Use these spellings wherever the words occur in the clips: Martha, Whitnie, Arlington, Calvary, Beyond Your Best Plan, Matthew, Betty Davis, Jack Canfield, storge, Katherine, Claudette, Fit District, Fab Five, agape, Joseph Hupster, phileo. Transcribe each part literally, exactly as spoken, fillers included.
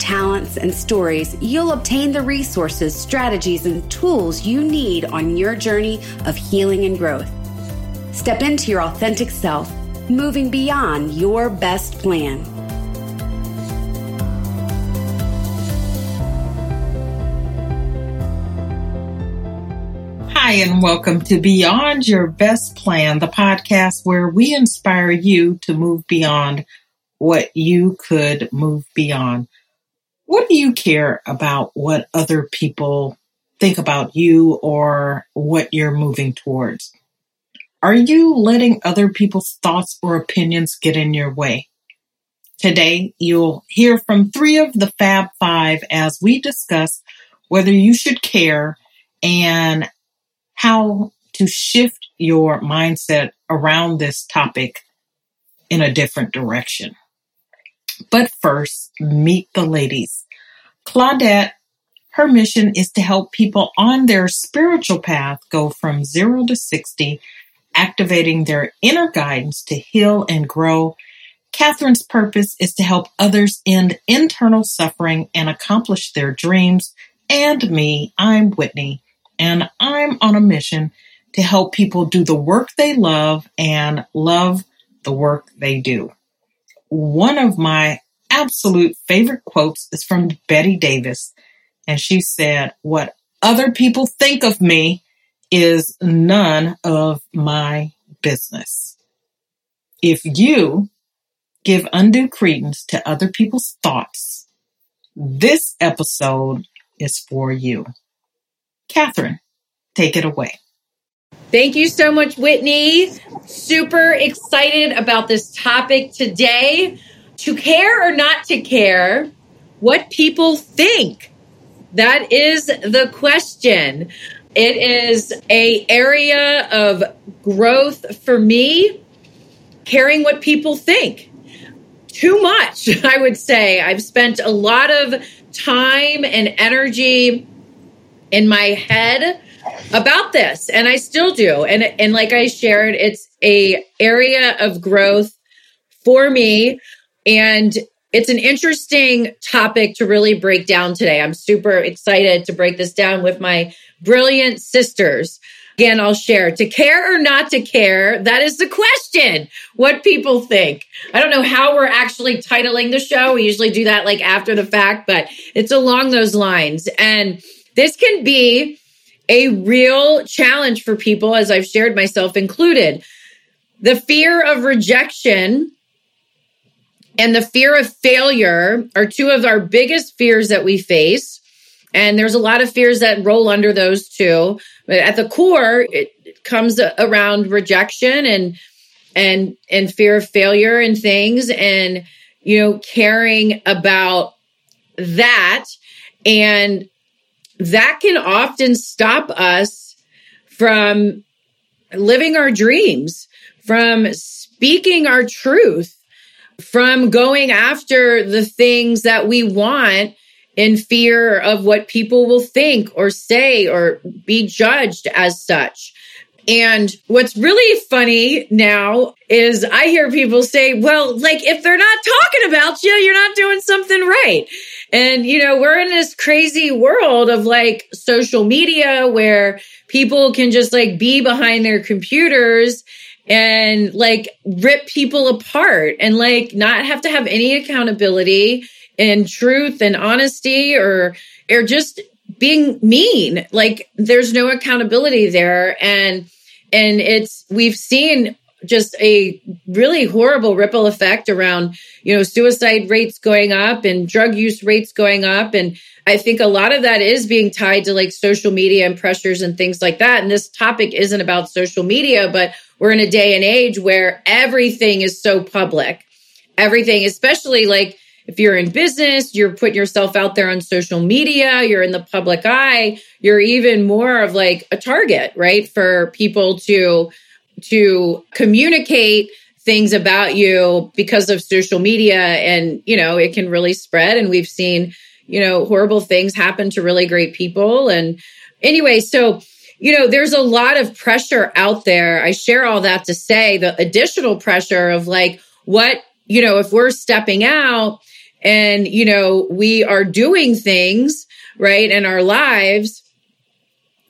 talents, and stories, you'll obtain the resources, strategies, and tools you need on your journey of healing and growth. Step into your authentic self, moving beyond your best plan. Hi, and welcome to Beyond Your Best Plan, the podcast where we inspire you to move beyond what you could move beyond. What do you care about what other people think about you or what you're moving towards? Are you letting other people's thoughts or opinions get in your way? Today, you'll hear from three of the Fab Five as we discuss whether you should care and how to shift your mindset around this topic in a different direction. But first, meet the ladies. Claudette, her mission is to help people on their spiritual path go from zero to sixty, activating their inner guidance to heal and grow. Katherine's purpose is to help others end internal suffering and accomplish their dreams. And me, I'm Whitnie, and I'm on a mission to help people do the work they love and love the work they do. One of my absolute favorite quotes is from Betty Davis, and she said, "What other people think of me is none of my business." If you give undue credence to other people's thoughts, this episode is for you. Katherine, take it away. Thank you so much, Whitnie. Super excited about this topic today. To care or not to care, what people think. That is the question. It is an area of growth for me, caring what people think. Too much, I would say. I've spent a lot of time and energy in my head about this, and I still do. And and like I shared, it's a area of growth for me, and it's an interesting topic to really break down today. I'm super excited to break this down with my brilliant sisters. Again, I'll share. To care or not to care, that is the question, what people think. I don't know how we're actually titling the show. We usually do that like after the fact, but it's along those lines. And this can be a real challenge for people, as I've shared, myself included. The fear of rejection and the fear of failure are two of our biggest fears that we face. And there's a lot of fears that roll under those two. But at the core, it comes around rejection and and and fear of failure and things, and, you know, caring about that. And that can often stop us from living our dreams, from speaking our truth, from going after the things that we want in fear of what people will think or say or be judged as such. And what's really funny now is I hear people say, well, like, if they're not talking about you, you're not doing something right. And, you know, we're in this crazy world of like social media where people can just like be behind their computers and like rip people apart and like not have to have any accountability and truth and honesty or, or just being mean. Like there's no accountability there. And, and it's, we've seen just a really horrible ripple effect around, you know, suicide rates going up and drug use rates going up. And I think a lot of that is being tied to like social media and pressures and things like that. And this topic isn't about social media, but we're in a day and age where everything is so public, everything, especially like If you're in business, you're putting yourself out there on social media, you're in the public eye, you're even more of like a target, right? For people to, to communicate things about you because of social media. And, you know, it can really spread. And we've seen, you know, horrible things happen to really great people. And anyway, so, you know, there's a lot of pressure out there. I share all that to say the additional pressure of like, what, you know, if we're stepping out and, you know, we are doing things, right, in our lives,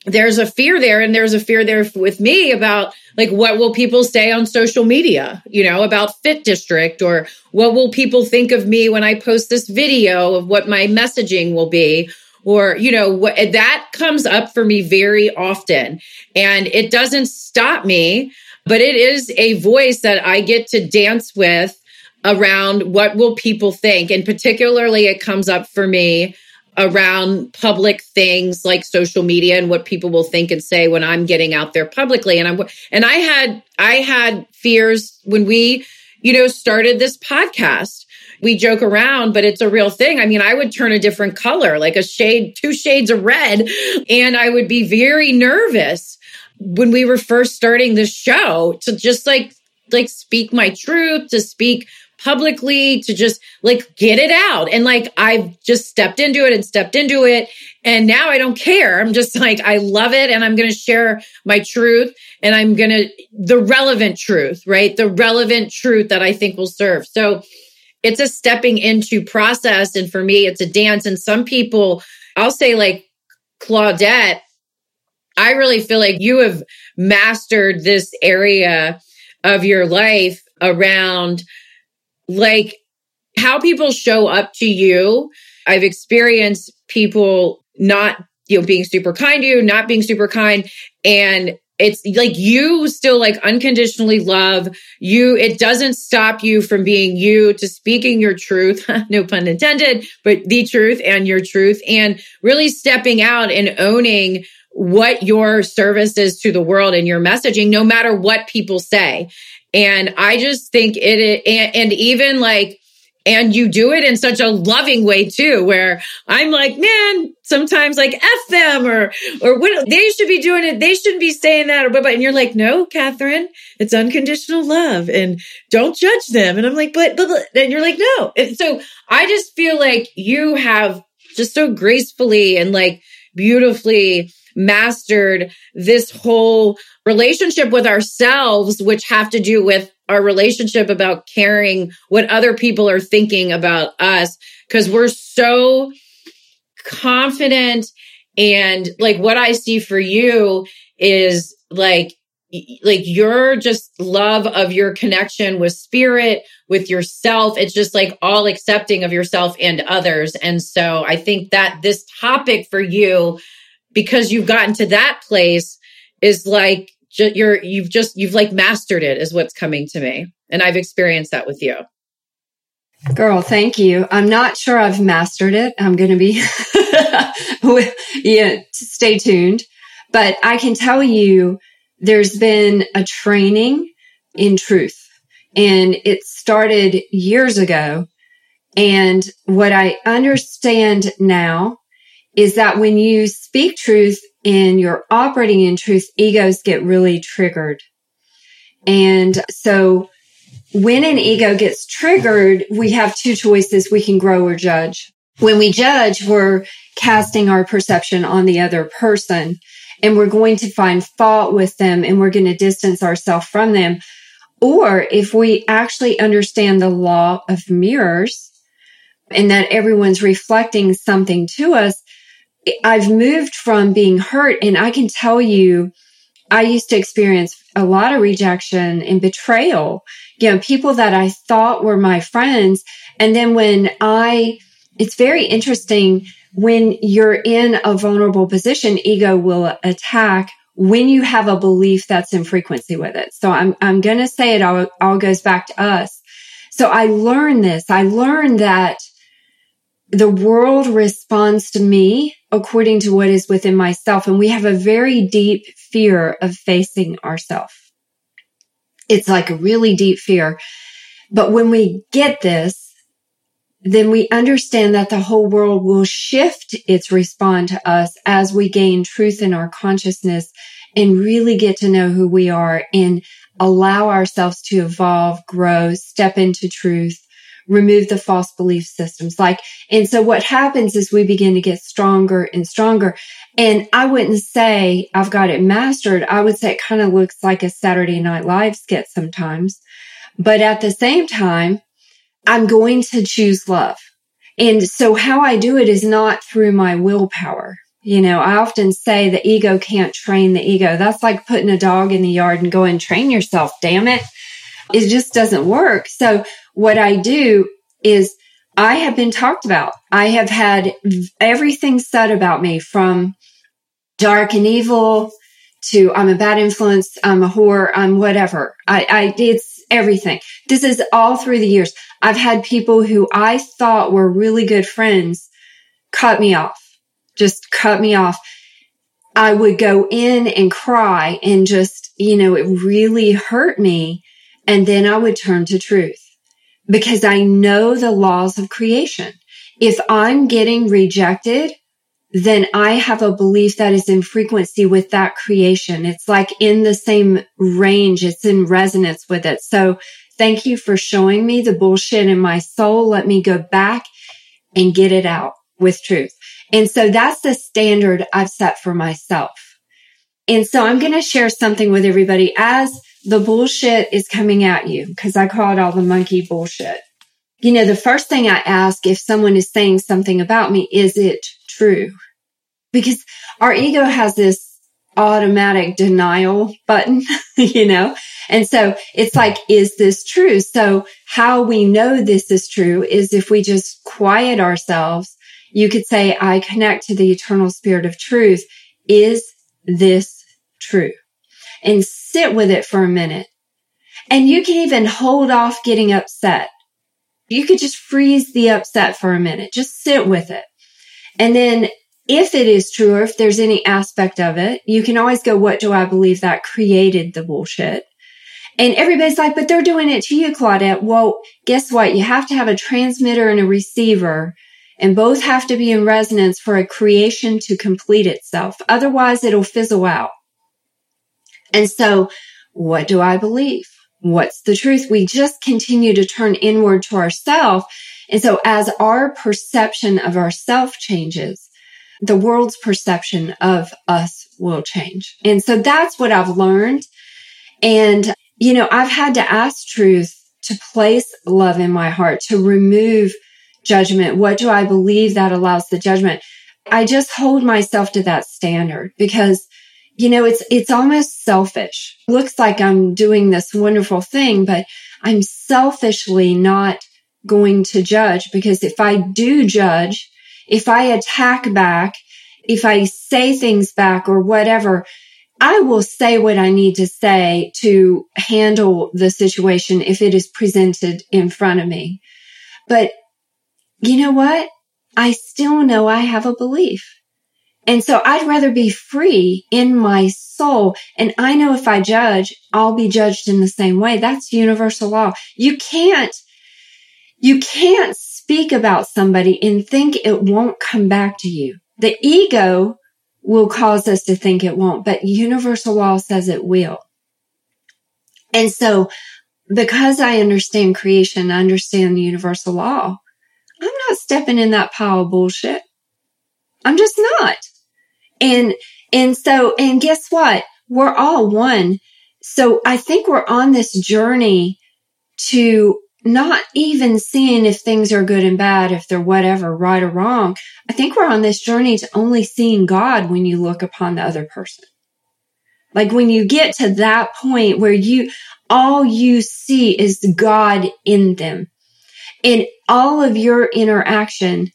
there's a fear there. And there's a fear there with me about like, what will people say on social media, you know, about Fit District, or what will people think of me when I post this video of what my messaging will be, or, you know, what, that comes up for me very often. And it doesn't stop me, but it is a voice that I get to dance with around what will people think. And particularly it comes up for me around public things like social media and what people will think and say when I'm getting out there publicly. And I'm, and I had, I had fears when we, you know, started this podcast. We joke around, but it's a real thing. I mean, I would turn a different color, like a shade, two shades of red, and I would be very nervous when we were first starting this show to just like, like speak my truth, to speak publicly, to just like get it out. And like, I've just stepped into it and stepped into it. And now I don't care. I'm just like, I love it. And I'm going to share my truth, and I'm going to, the relevant truth, right? The relevant truth that I think will serve. So it's a stepping into process. And for me, it's a dance. And some people, I'll say like Claudette, I really feel like you have mastered this area of your life around like how people show up to you. I've experienced people not, you know, being super kind to you, not being super kind. And it's like you still like unconditionally love you. It doesn't stop you from being you, to speaking your truth, no pun intended, but the truth and your truth, and really stepping out and owning what your service is to the world and your messaging, no matter what people say. And I just think it, and, and even like, and you do it in such a loving way too, where I'm like, man, sometimes like F them, or, or what they should be doing it. They shouldn't be saying that, or, but, and you're like, no, Katherine, it's unconditional love, and don't judge them. And I'm like, but, but, but and you're like, no. And so I just feel like you have just so gracefully and like beautifully mastered this whole relationship with ourselves, which have to do with our relationship about caring what other people are thinking about us, because we're so confident. And like what I see for you is like, like your just love of your connection with spirit, with yourself. It's just like all accepting of yourself and others. And so I think that this topic for you, because you've gotten to that place, is like ju- you're you've just you've like mastered it, is what's coming to me, and I've experienced that with you. Girl, thank you. I'm not sure I've mastered it. I'm going to be yeah. Stay tuned, but I can tell you there's been a training in truth, and it started years ago. And what I understand now is that when you speak truth and you're operating in truth, egos get really triggered. And so when an ego gets triggered, we have two choices. We can grow or judge. When we judge, we're casting our perception on the other person, and we're going to find fault with them, and we're going to distance ourselves from them. Or if we actually understand the law of mirrors and that everyone's reflecting something to us, I've moved from being hurt. And I can tell you, I used to experience a lot of rejection and betrayal, you know, people that I thought were my friends. And then when I, it's very interesting, when you're in a vulnerable position, ego will attack when you have a belief that's in frequency with it. So I'm, I'm going to say it all, all goes back to us. So I learned this. I learned that the world responds to me according to what is within myself. And we have a very deep fear of facing ourselves. It's like a really deep fear. But when we get this, then we understand that the whole world will shift its response to us as we gain truth in our consciousness and really get to know who we are and allow ourselves to evolve, grow, step into truth, remove the false belief systems. Like, and so what happens is we begin to get stronger and stronger. And I wouldn't say I've got it mastered. I would say it kind of looks like a Saturday Night Live skit sometimes. But at the same time, I'm going to choose love. And so how I do it is not through my willpower. You know, I often say the ego can't train the ego. That's like putting a dog in the yard and going, train yourself, damn it. It just doesn't work. So what I do is I have been talked about. I have had everything said about me, from dark and evil to I'm a bad influence, I'm a whore, I'm whatever. I, I it's everything. This is all through the years. I've had people who I thought were really good friends cut me off, just cut me off. I would go in and cry and just, you know, it really hurt me. And then I would turn to truth because I know the laws of creation. If I'm getting rejected, then I have a belief that is in frequency with that creation. It's like in the same range. It's in resonance with it. So thank you for showing me the bullshit in my soul. Let me go back and get it out with truth. And so that's the standard I've set for myself. And so I'm going to share something with everybody as the bullshit is coming at you, because I call it all the monkey bullshit. You know, the first thing I ask if someone is saying something about me, is it true? Because our ego has this automatic denial button, you know? And so it's like, is this true? So how we know this is true is if we just quiet ourselves, you could say, I connect to the eternal spirit of truth. Is this true? And sit with it for a minute. And you can even hold off getting upset. You could just freeze the upset for a minute. Just sit with it. And then if it is true, or if there's any aspect of it, you can always go, what do I believe that created the bullshit? And everybody's like, but they're doing it to you, Claudette. Well, guess what? You have to have a transmitter and a receiver, and both have to be in resonance for a creation to complete itself. Otherwise, it'll fizzle out. And so what do I believe? What's the truth? We just continue to turn inward to ourselves. And so as our perception of ourself changes, the world's perception of us will change. And so that's what I've learned. And, you know, I've had to ask truth to place love in my heart, to remove judgment. What do I believe that allows the judgment? I just hold myself to that standard because, you know, it's it's almost selfish. Looks like I'm doing this wonderful thing, but I'm selfishly not going to judge, because if I do judge, if I attack back, if I say things back or whatever, I will say what I need to say to handle the situation if it is presented in front of me. But you know what? I still know I have a belief. And so I'd rather be free in my soul. And I know if I judge, I'll be judged in the same way. That's universal law. You can't, you can't speak about somebody and think it won't come back to you. The ego will cause us to think it won't, but universal law says it will. And so because I understand creation, I understand the universal law, I'm not stepping in that pile of bullshit. I'm just not. And, and so, and guess what? We're all one. So I think we're on this journey to not even seeing if things are good and bad, if they're whatever, right or wrong. I think we're on this journey to only seeing God when you look upon the other person. Like when you get to that point where you, all you see is God in them, and all of your interaction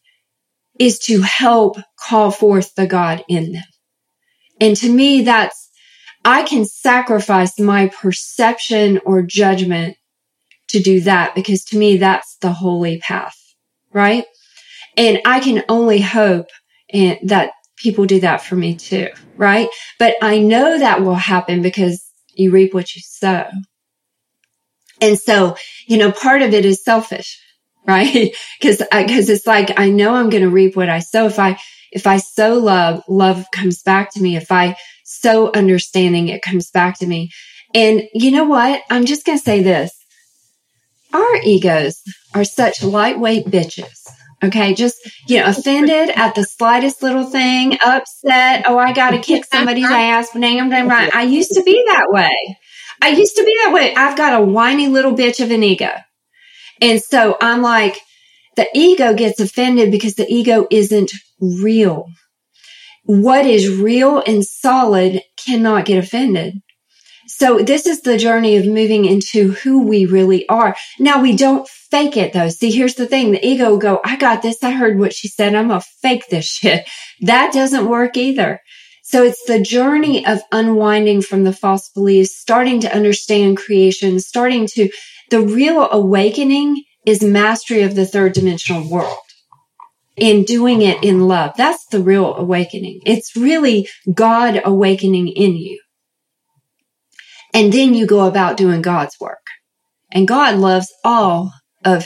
is to help call forth the God in them. And to me, that's, I can sacrifice my perception or judgment to do that, because to me, that's the holy path, right? And I can only hope and that people do that for me too, right? But I know that will happen because you reap what you sow. And so, you know, part of it is selfish. right? Because because it's like, I know I'm going to reap what I sow. If I if I sow love, love comes back to me. If I sow understanding, it comes back to me. And you know what? I'm just going to say this. Our egos are such lightweight bitches. Okay, just, you know, offended at the slightest little thing, upset. Oh, I got to kick somebody's ass. I used to be that way. I used to be that way. I've got a whiny little bitch of an ego. And so I'm like, the ego gets offended because the ego isn't real. What is real and solid cannot get offended. So this is the journey of moving into who we really are. Now, we don't fake it, though. See, here's the thing. The ego will go, I got this. I heard what she said. I'm going to fake this shit. That doesn't work either. So it's the journey of unwinding from the false beliefs, starting to understand creation, starting to... The real awakening is mastery of the third dimensional world and doing it in love. That's the real awakening. It's really God awakening in you. And then you go about doing God's work. And God loves all of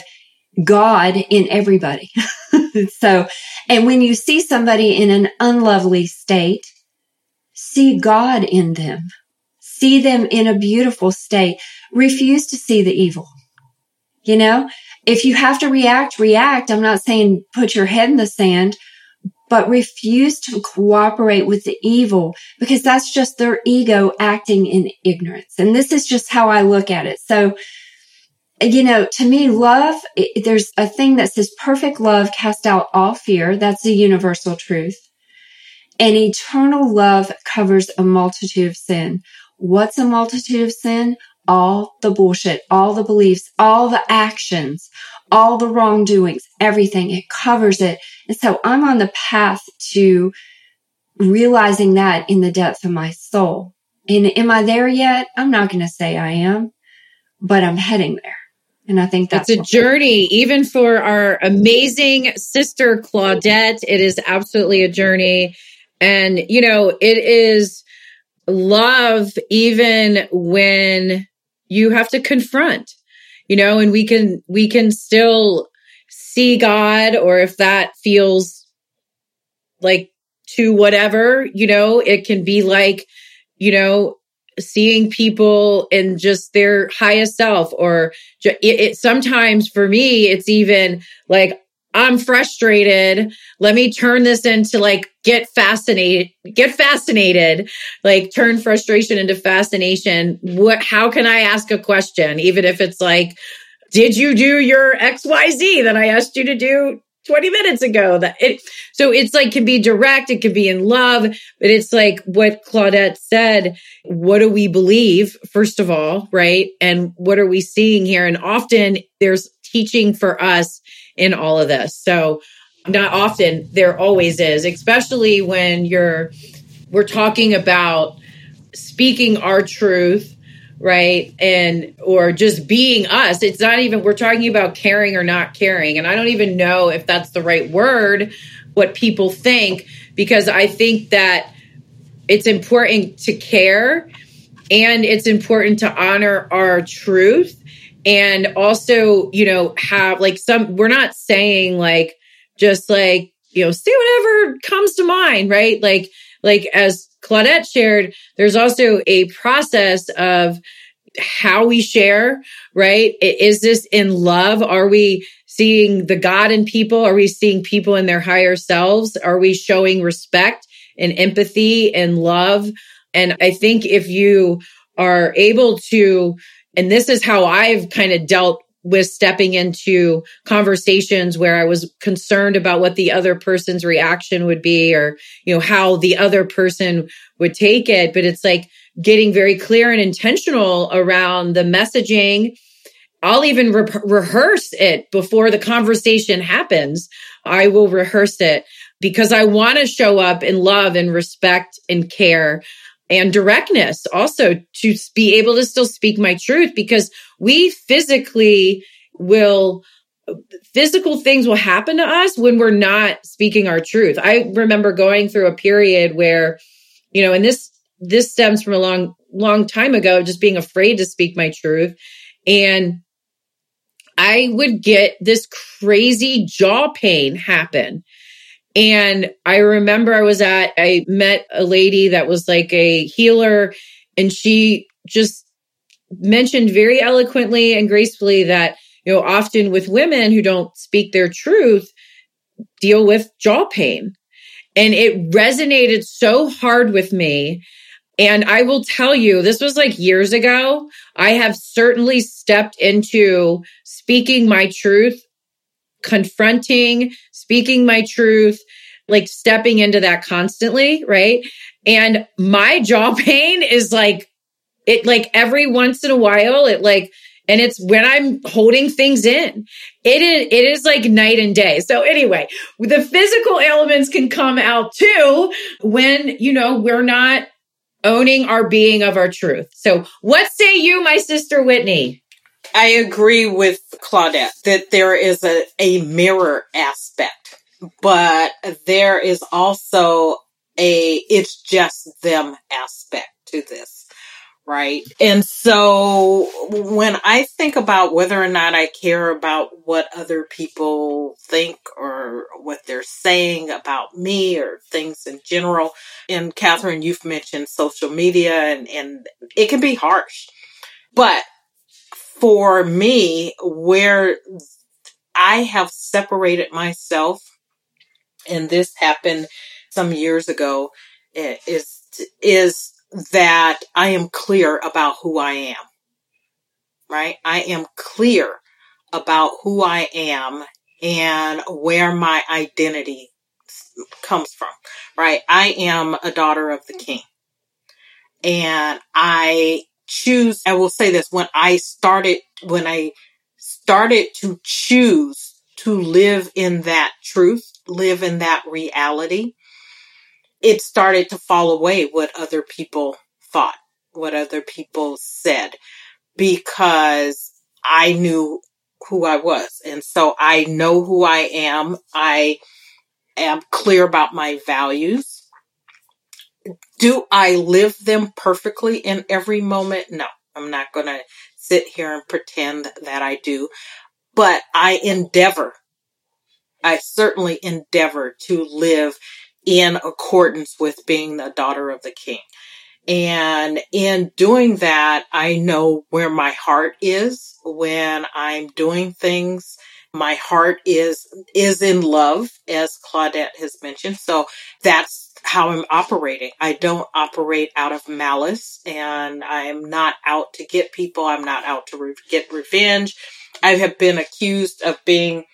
God in everybody. So, and when you see somebody in an unlovely state, see God in them. See them in a beautiful state. Refuse to see the evil. You know, if you have to react, react. I'm not saying put your head in the sand, but refuse to cooperate with the evil, because that's just their ego acting in ignorance. And this is just how I look at it. So, you know, to me, love, it, there's a thing that says perfect love casts out all fear. That's the universal truth. And eternal love covers a multitude of sin. What's a multitude of sin? All the bullshit, all the beliefs, all the actions, all the wrongdoings, everything. It covers it. And so I'm on the path to realizing that in the depth of my soul. And am I there yet? I'm not going to say I am, but I'm heading there. And I think that's it's a journey, even for our amazing sister Claudette. It is absolutely a journey. And, you know, it is love, even when you have to confront, you know, and we can, we can still see God, or if that feels like too whatever, you know, it can be like, you know, seeing people in just their highest self, or it, it sometimes for me, it's even like, I'm frustrated. Let me turn this into like, get fascinated, get fascinated, like turn frustration into fascination. What, how can I ask a question? Even if it's like, did you do your X Y Z that I asked you to do twenty minutes ago? That it, so it's like, can be direct. It can be in love, but it's like what Claudette said, what do we believe? First of all, right. And what are we seeing here? And often there's teaching for us in all of this. So not often, there always is, especially when you're, we're talking about speaking our truth, right? And, or just being us. It's not even, we're talking about caring or not caring. And I don't even know if that's the right word, what people think, because I think that it's important to care, and it's important to honor our truth. And also, you know, have like some, we're not saying like, just like, you know, say whatever comes to mind, right? Like, like as Claudette shared, there's also a process of how we share, right? Is this in love? Are we seeing the God in people? Are we seeing people in their higher selves? Are we showing respect and empathy and love? And I think if you are able to, and this is how I've kind of dealt with stepping into conversations where I was concerned about what the other person's reaction would be, or, you know, how the other person would take it. But it's like getting very clear and intentional around the messaging. I'll even re- rehearse it before the conversation happens. I will rehearse it because I want to show up in love and respect and care. And directness also, to be able to still speak my truth, because we physically will, physical things will happen to us when we're not speaking our truth. I remember going through a period where, you know, and this, this stems from a long, long time ago, just being afraid to speak my truth. And I would get this crazy jaw pain happen. And I remember I was at, I met a lady that was like a healer, and she just mentioned very eloquently and gracefully that, you know, often with women who don't speak their truth, deal with jaw pain. And it resonated so hard with me. And I will tell you, this was like years ago. I have certainly stepped into speaking my truth, confronting, speaking my truth, like stepping into that constantly, right? And my jaw pain is like, it like every once in a while, it like, and it's when I'm holding things in, it is, it is like night and day. So anyway, the physical ailments can come out too when, you know, we're not owning our being of our truth. So what say you, my sister Whitnie? I agree with Claudette that there is a, a mirror aspect, but there is also a it's just them aspect to this, right? And so when I think about whether or not I care about what other people think or what they're saying about me or things in general, and Katherine, you've mentioned social media and, and it can be harsh, but for me, where I have separated myself, and this happened some years ago, is, is that I am clear about who I am, right? I am clear about who I am and where my identity comes from, right? I am a daughter of the King, and I choose, I will say this, when I started, when I started to choose to live in that truth, live in that reality, it started to fall away what other people thought, what other people said, because I knew who I was. And so I know who I am. I am clear about my values. Do I live them perfectly in every moment? No, I'm not going to sit here and pretend that I do, but I endeavor. I certainly endeavor to live in accordance with being the daughter of the King. And in doing that, I know where my heart is when I'm doing things. My heart is, is in love, as Claudette has mentioned. So that's how I'm operating. I don't operate out of malice, and I am not out to get people. I'm not out to re- get revenge. I have been accused of being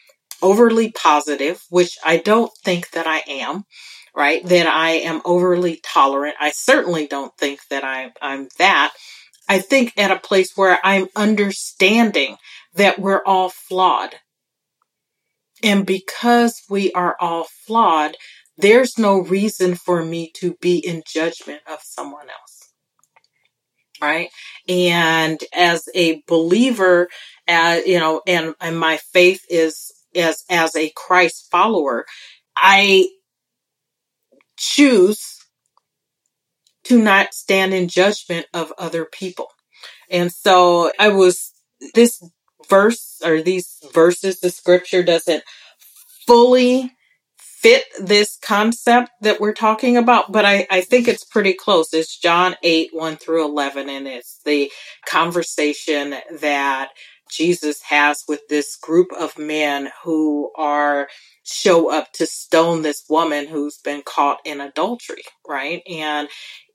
overly positive, which I don't think that I am, right? That I am overly tolerant. I certainly don't think that I, I'm that. I think at a place where I'm understanding that we're all flawed. And because we are all flawed, there's no reason for me to be in judgment of someone else, right? And as a believer, uh, you know, and, and my faith is as, as a Christ follower, I choose to not stand in judgment of other people. And so I was, this verse or these verses, the scripture doesn't fully fit this concept that we're talking about, but I, I think it's pretty close. It's John eight, one through eleven, and it's the conversation that Jesus has with this group of men who are show up to stone this woman who's been caught in adultery, right? And,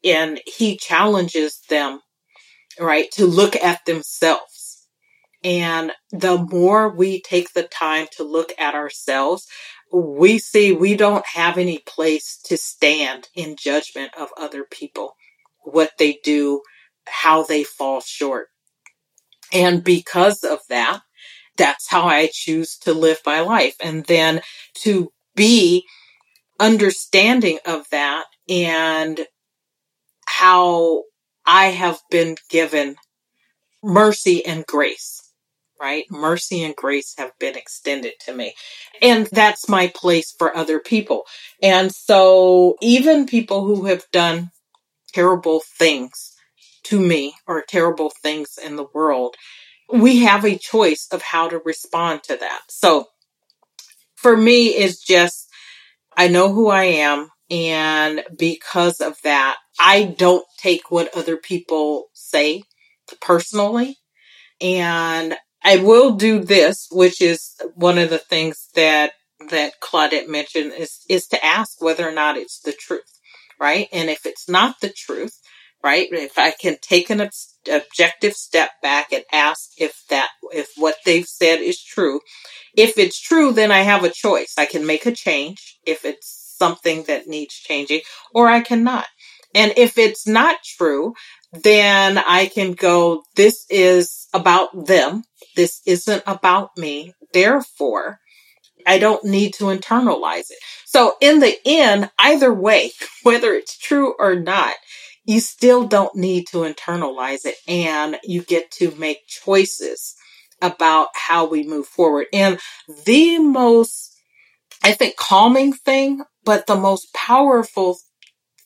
and he challenges them, right, to look at themselves. And the more we take the time to look at ourselves, we see we don't have any place to stand in judgment of other people, what they do, how they fall short. And because of that, that's how I choose to live my life. And then to be understanding of that and how I have been given mercy and grace. Right? Mercy and grace have been extended to me. And that's my place for other people. And so even people who have done terrible things to me or terrible things in the world, we have a choice of how to respond to that. So for me, it's just, I know who I am. And because of that, I don't take what other people say personally. And I will do this, which is one of the things that, that Claudette mentioned is, is to ask whether or not it's the truth, right? And if it's not the truth, right? If I can take an ob- objective step back and ask if that, if what they've said is true, if it's true, then I have a choice. I can make a change if it's something that needs changing, or I cannot. And if it's not true, then I can go, this is about them. This isn't about me. Therefore, I don't need to internalize it. So in the end, either way, whether it's true or not, you still don't need to internalize it. And you get to make choices about how we move forward. And the most, I think, calming thing, but the most powerful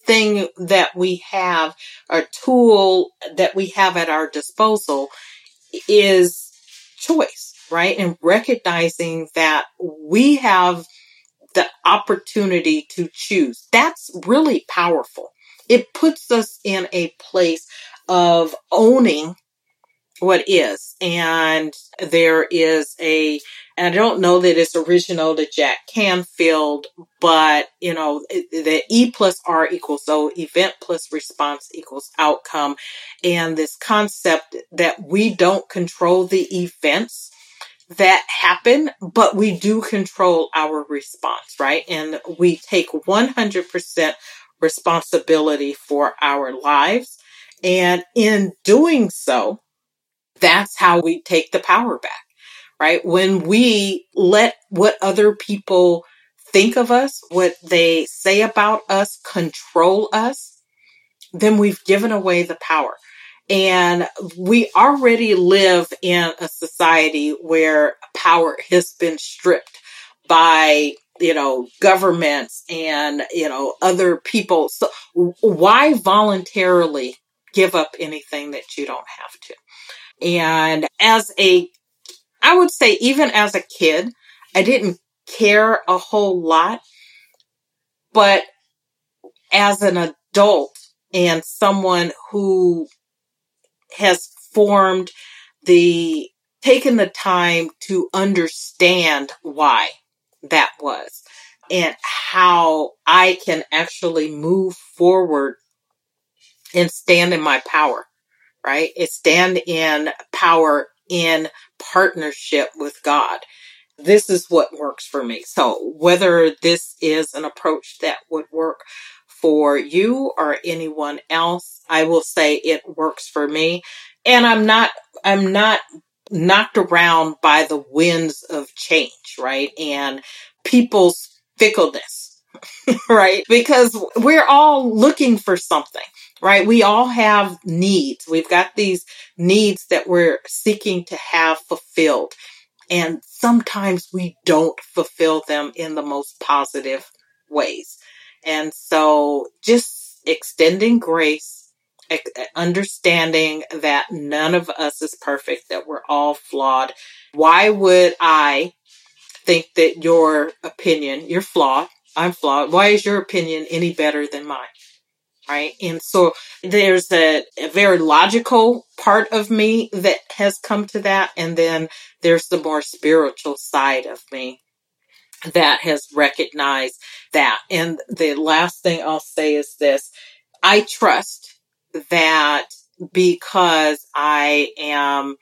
thing that we have, or tool that we have at our disposal, is choice, right? And recognizing that we have the opportunity to choose. That's really powerful. It puts us in a place of owning what is. And there is a, and I don't know that it's original to Jack Canfield, but, you know, the E plus R equals O, event plus response equals outcome. And this concept that we don't control the events that happen, but we do control our response, right? And we take one hundred percent responsibility for our lives. And in doing so, that's how we take the power back, right? When we let what other people think of us, what they say about us, control us, then we've given away the power. And we already live in a society where power has been stripped by, you know, governments and, you know, other people. So why voluntarily give up anything that you don't have to? And as a, I would say even as a kid, I didn't care a whole lot, but as an adult and someone who has formed the, taken the time to understand why that was and how I can actually move forward and stand in my power. Right? It stand in power in partnership with God. This is what works for me. So whether this is an approach that would work for you or anyone else, I will say it works for me. And I'm not, I'm not knocked around by the winds of change, right? And people's fickleness, right? Because we're all looking for something. Right? We all have needs. We've got these needs that we're seeking to have fulfilled. And sometimes we don't fulfill them in the most positive ways. And so just extending grace, understanding that none of us is perfect, that we're all flawed. Why would I think that your opinion, you're flawed, I'm flawed. Why is your opinion any better than mine? Right. And so there's a, a very logical part of me that has come to that. And then there's the more spiritual side of me that has recognized that. And the last thing I'll say is this. I trust that because I am,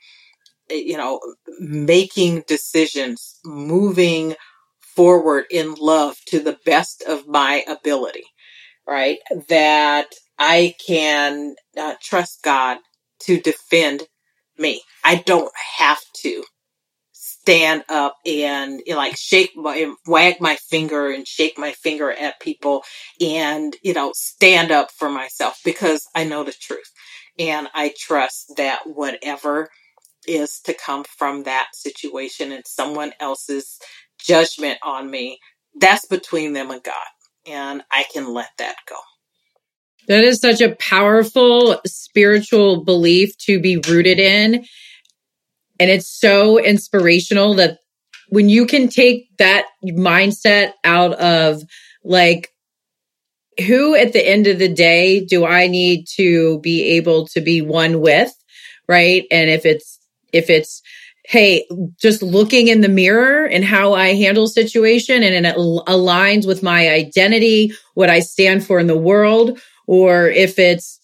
you know, making decisions, moving forward in love to the best of my ability. Right, that I can uh, trust God to defend me. I don't have to stand up and, you know, like shake my, wag my finger and shake my finger at people and, you know, stand up for myself because I know the truth. And I trust that whatever is to come from that situation and someone else's judgment on me, that's between them and God. And I can let that go. That is such a powerful spiritual belief to be rooted in. And it's so inspirational that when you can take that mindset out of like, who at the end of the day do I need to be able to be one with, right? And if it's, if it's, hey, just looking in the mirror and how I handle situation and it aligns with my identity, what I stand for in the world, or if it's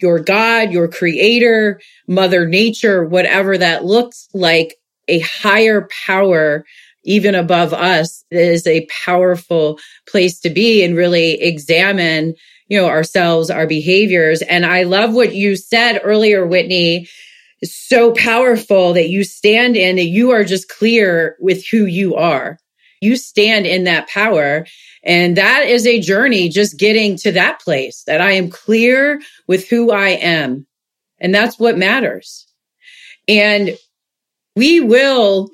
your God, your creator, mother nature, whatever that looks like, a higher power, even above us, is a powerful place to be and really examine, you know, ourselves, our behaviors. And I love what you said earlier, Whitnie. It's so powerful that you stand in, that you are just clear with who you are. You stand in that power. And that is a journey, just getting to that place that I am clear with who I am. And that's what matters. And we will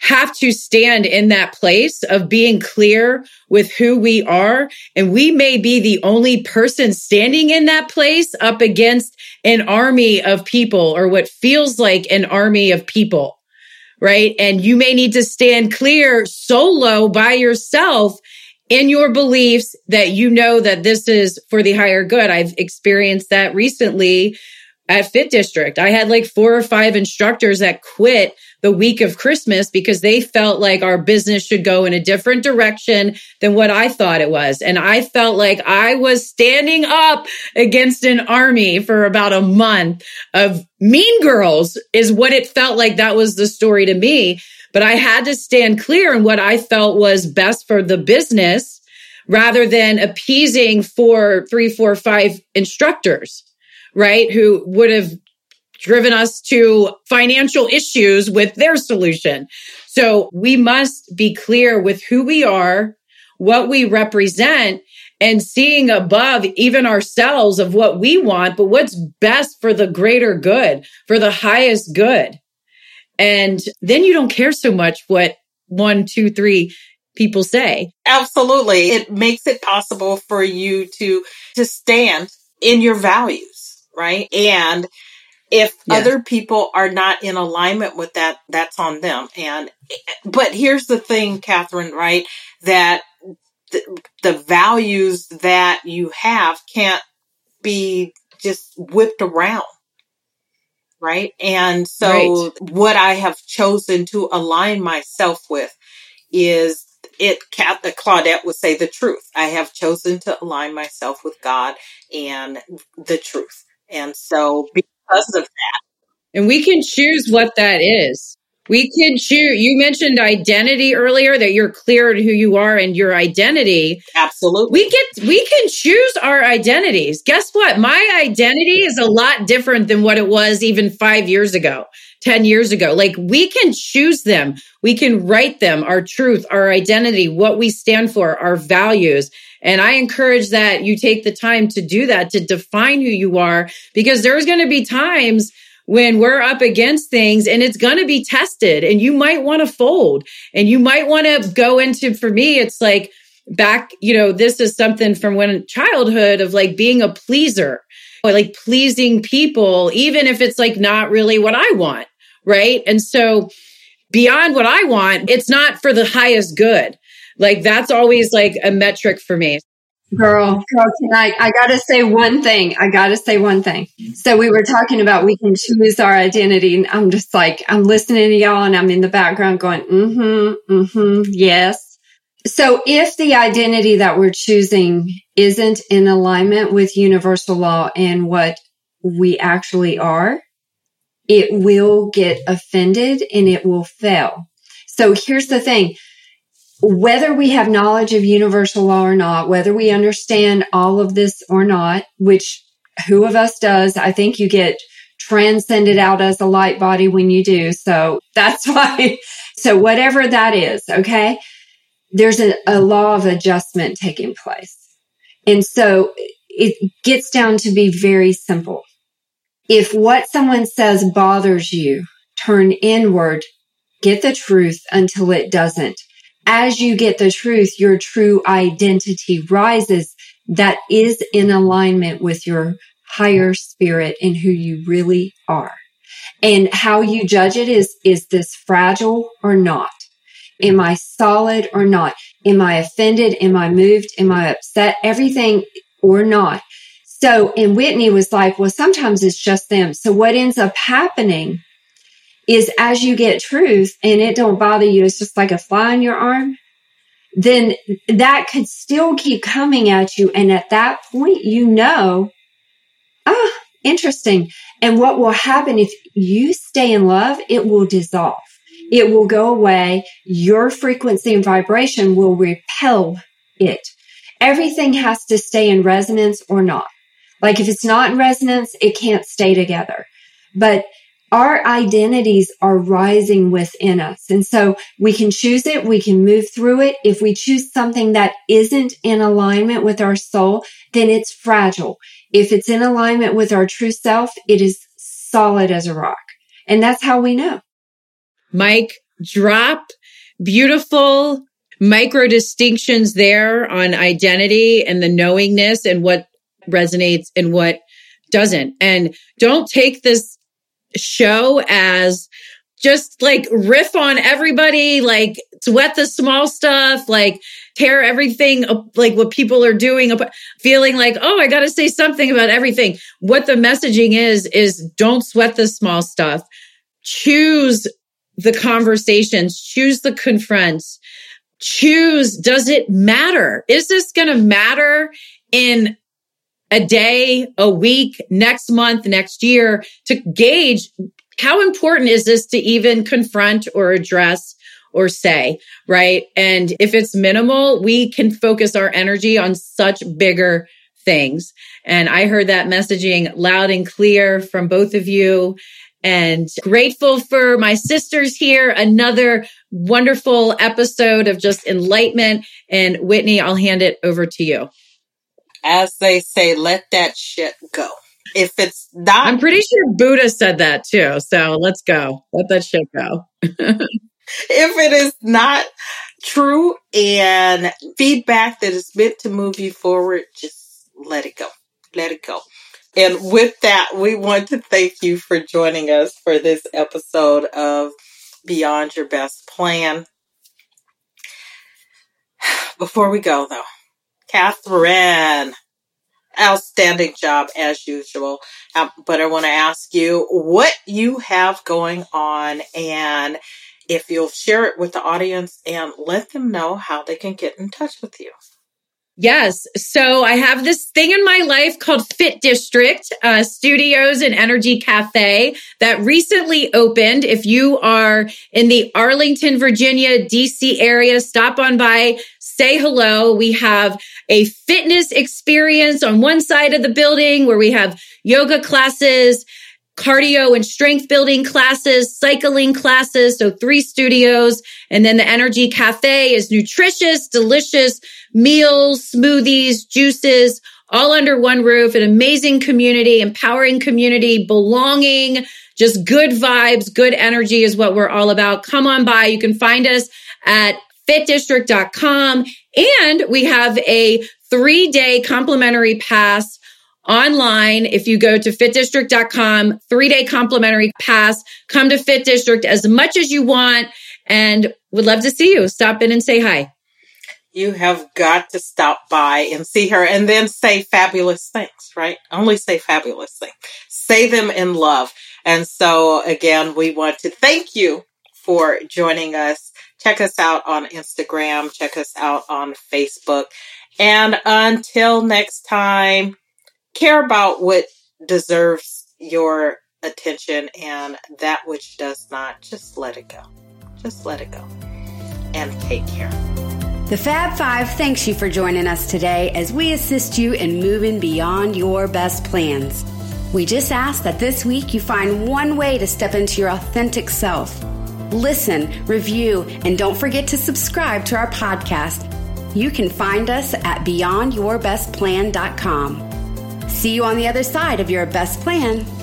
have to stand in that place of being clear with who we are. And we may be the only person standing in that place up against an army of people, or what feels like an army of people, right? And you may need to stand clear solo by yourself in your beliefs that you know that this is for the higher good. I've experienced that recently at Fit District. I had like four or five instructors that quit the week of Christmas because they felt like our business should go in a different direction than what I thought it was. And I felt like I was standing up against an army for about a month of mean girls, is what it felt like. That was the story to me. But I had to stand clear in what I felt was best for the business rather than appeasing four, three, four, five instructors, right? Who would have driven us to financial issues with their solution. So we must be clear with who we are, what we represent, and seeing above even ourselves of what we want, but what's best for the greater good, for the highest good. And then you don't care so much what one, two, three people say. Absolutely. It makes it possible for you to, to stand in your values, right? And If yeah. other people are not in alignment with that, that's on them. And, but here's the thing, Katherine, right? That th- the values that you have can't be just whipped around, right? And so right. what I have chosen to align myself with is it, Claudette would say the truth. I have chosen to align myself with God and the truth. And so be- Because of that. And we can choose what that is. We can choose. You mentioned identity earlier, that you're clear on who you are and your identity. Absolutely. We get we can choose our identities. Guess what? My identity is a lot different than what it was even five years ago, ten years ago. Like, we can choose them. We can write them, our truth, our identity, what we stand for, our values. And I encourage that you take the time to do that, to define who you are, because there's going to be times when we're up against things and it's going to be tested, and you might want to fold, and you might want to go into, for me, it's like back, you know, this is something from when childhood of like being a pleaser, or like pleasing people, even if it's like not really what I want, right? And so beyond what I want, it's not for the highest good. Like, that's always like a metric for me. Girl, girl can I, I got to say one thing. I got to say one thing. So we were talking about we can choose our identity. And I'm just like, I'm listening to y'all and I'm in the background going, mm-hmm, mm-hmm, yes. So if the identity that we're choosing isn't in alignment with universal law and what we actually are, it will get offended and it will fail. So here's the thing. Whether we have knowledge of universal law or not, whether we understand all of this or not, which who of us does, I think you get transcended out as a light body when you do. So that's why. So whatever that is, okay, there's a, a law of adjustment taking place. And so it gets down to be very simple. If what someone says bothers you, turn inward, get the truth until it doesn't. As you get the truth, your true identity rises that is in alignment with your higher spirit and who you really are. And how you judge it is, is this fragile or not? Am I solid or not? Am I offended? Am I moved? Am I upset? Everything or not? So, and Whitnie was like, well, sometimes it's just them. So what ends up happening is as you get truth and it don't bother you, it's just like a fly in your arm, then that could still keep coming at you. And at that point, you know, ah, interesting. And what will happen if you stay in love, it will dissolve. It will go away. Your frequency and vibration will repel it. Everything has to stay in resonance or not. Like if it's not in resonance, it can't stay together. But our identities are rising within us. And so we can choose it. We can move through it. If we choose something that isn't in alignment with our soul, then it's fragile. If it's in alignment with our true self, it is solid as a rock. And that's how we know. Mic drop. Beautiful micro distinctions there on identity and the knowingness and what resonates and what doesn't. And don't take this show as just like riff on everybody, like sweat the small stuff, like tear everything up, like what people are doing, feeling like, oh, I got to say something about everything. What the messaging is, is don't sweat the small stuff. Choose the conversations, choose the confronts, choose, does it matter? Is this going to matter in a day, a week, next month, next year, to gauge how important is this to even confront or address or say, right? And if it's minimal, we can focus our energy on such bigger things. And I heard that messaging loud and clear from both of you. And grateful for my sisters here. Another wonderful episode of just enlightenment. And Whitnie, I'll hand it over to you. As they say, let that shit go. If it's not... I'm pretty sure Buddha said that too. So let's go. Let that shit go. If it is not true and feedback that is meant to move you forward, just let it go. Let it go. And with that, we want to thank you for joining us for this episode of Beyond Your Best Plan. Before we go, though, Katherine, outstanding job as usual. Um, but I want to ask you what you have going on and if you'll share it with the audience and let them know how they can get in touch with you. Yes. So I have this thing in my life called Fit District, uh, Studios and Energy Cafe that recently opened. If you are in the Arlington, Virginia, D C area, stop on by, say hello. We have a fitness experience on one side of the building where we have yoga classes, cardio and strength building classes, cycling classes. So three studios. And then the Energy Cafe is nutritious, delicious meals, smoothies, juices, all under one roof, an amazing community, empowering community, belonging, just good vibes, good energy is what we're all about. Come on by. You can find us at fit district dot com. And we have a three-day complimentary pass online. If you go to fit district dot com, three-day complimentary pass, come to Fit District as much as you want and would love to see you. Stop in and say hi. You have got to stop by and see her and then say fabulous things, right? Only say fabulous things. Say them in love. And so again, we want to thank you for joining us. Check us out on Instagram. Check us out on Facebook. And until next time, care about what deserves your attention and that which does not. Just let it go. Just let it go. And take care. The Fab Five thanks you for joining us today as we assist you in moving beyond your best plans. We just ask that this week you find one way to step into your authentic self. Listen, review, and don't forget to subscribe to our podcast. You can find us at beyond your best plan dot com. See you on the other side of your best plan.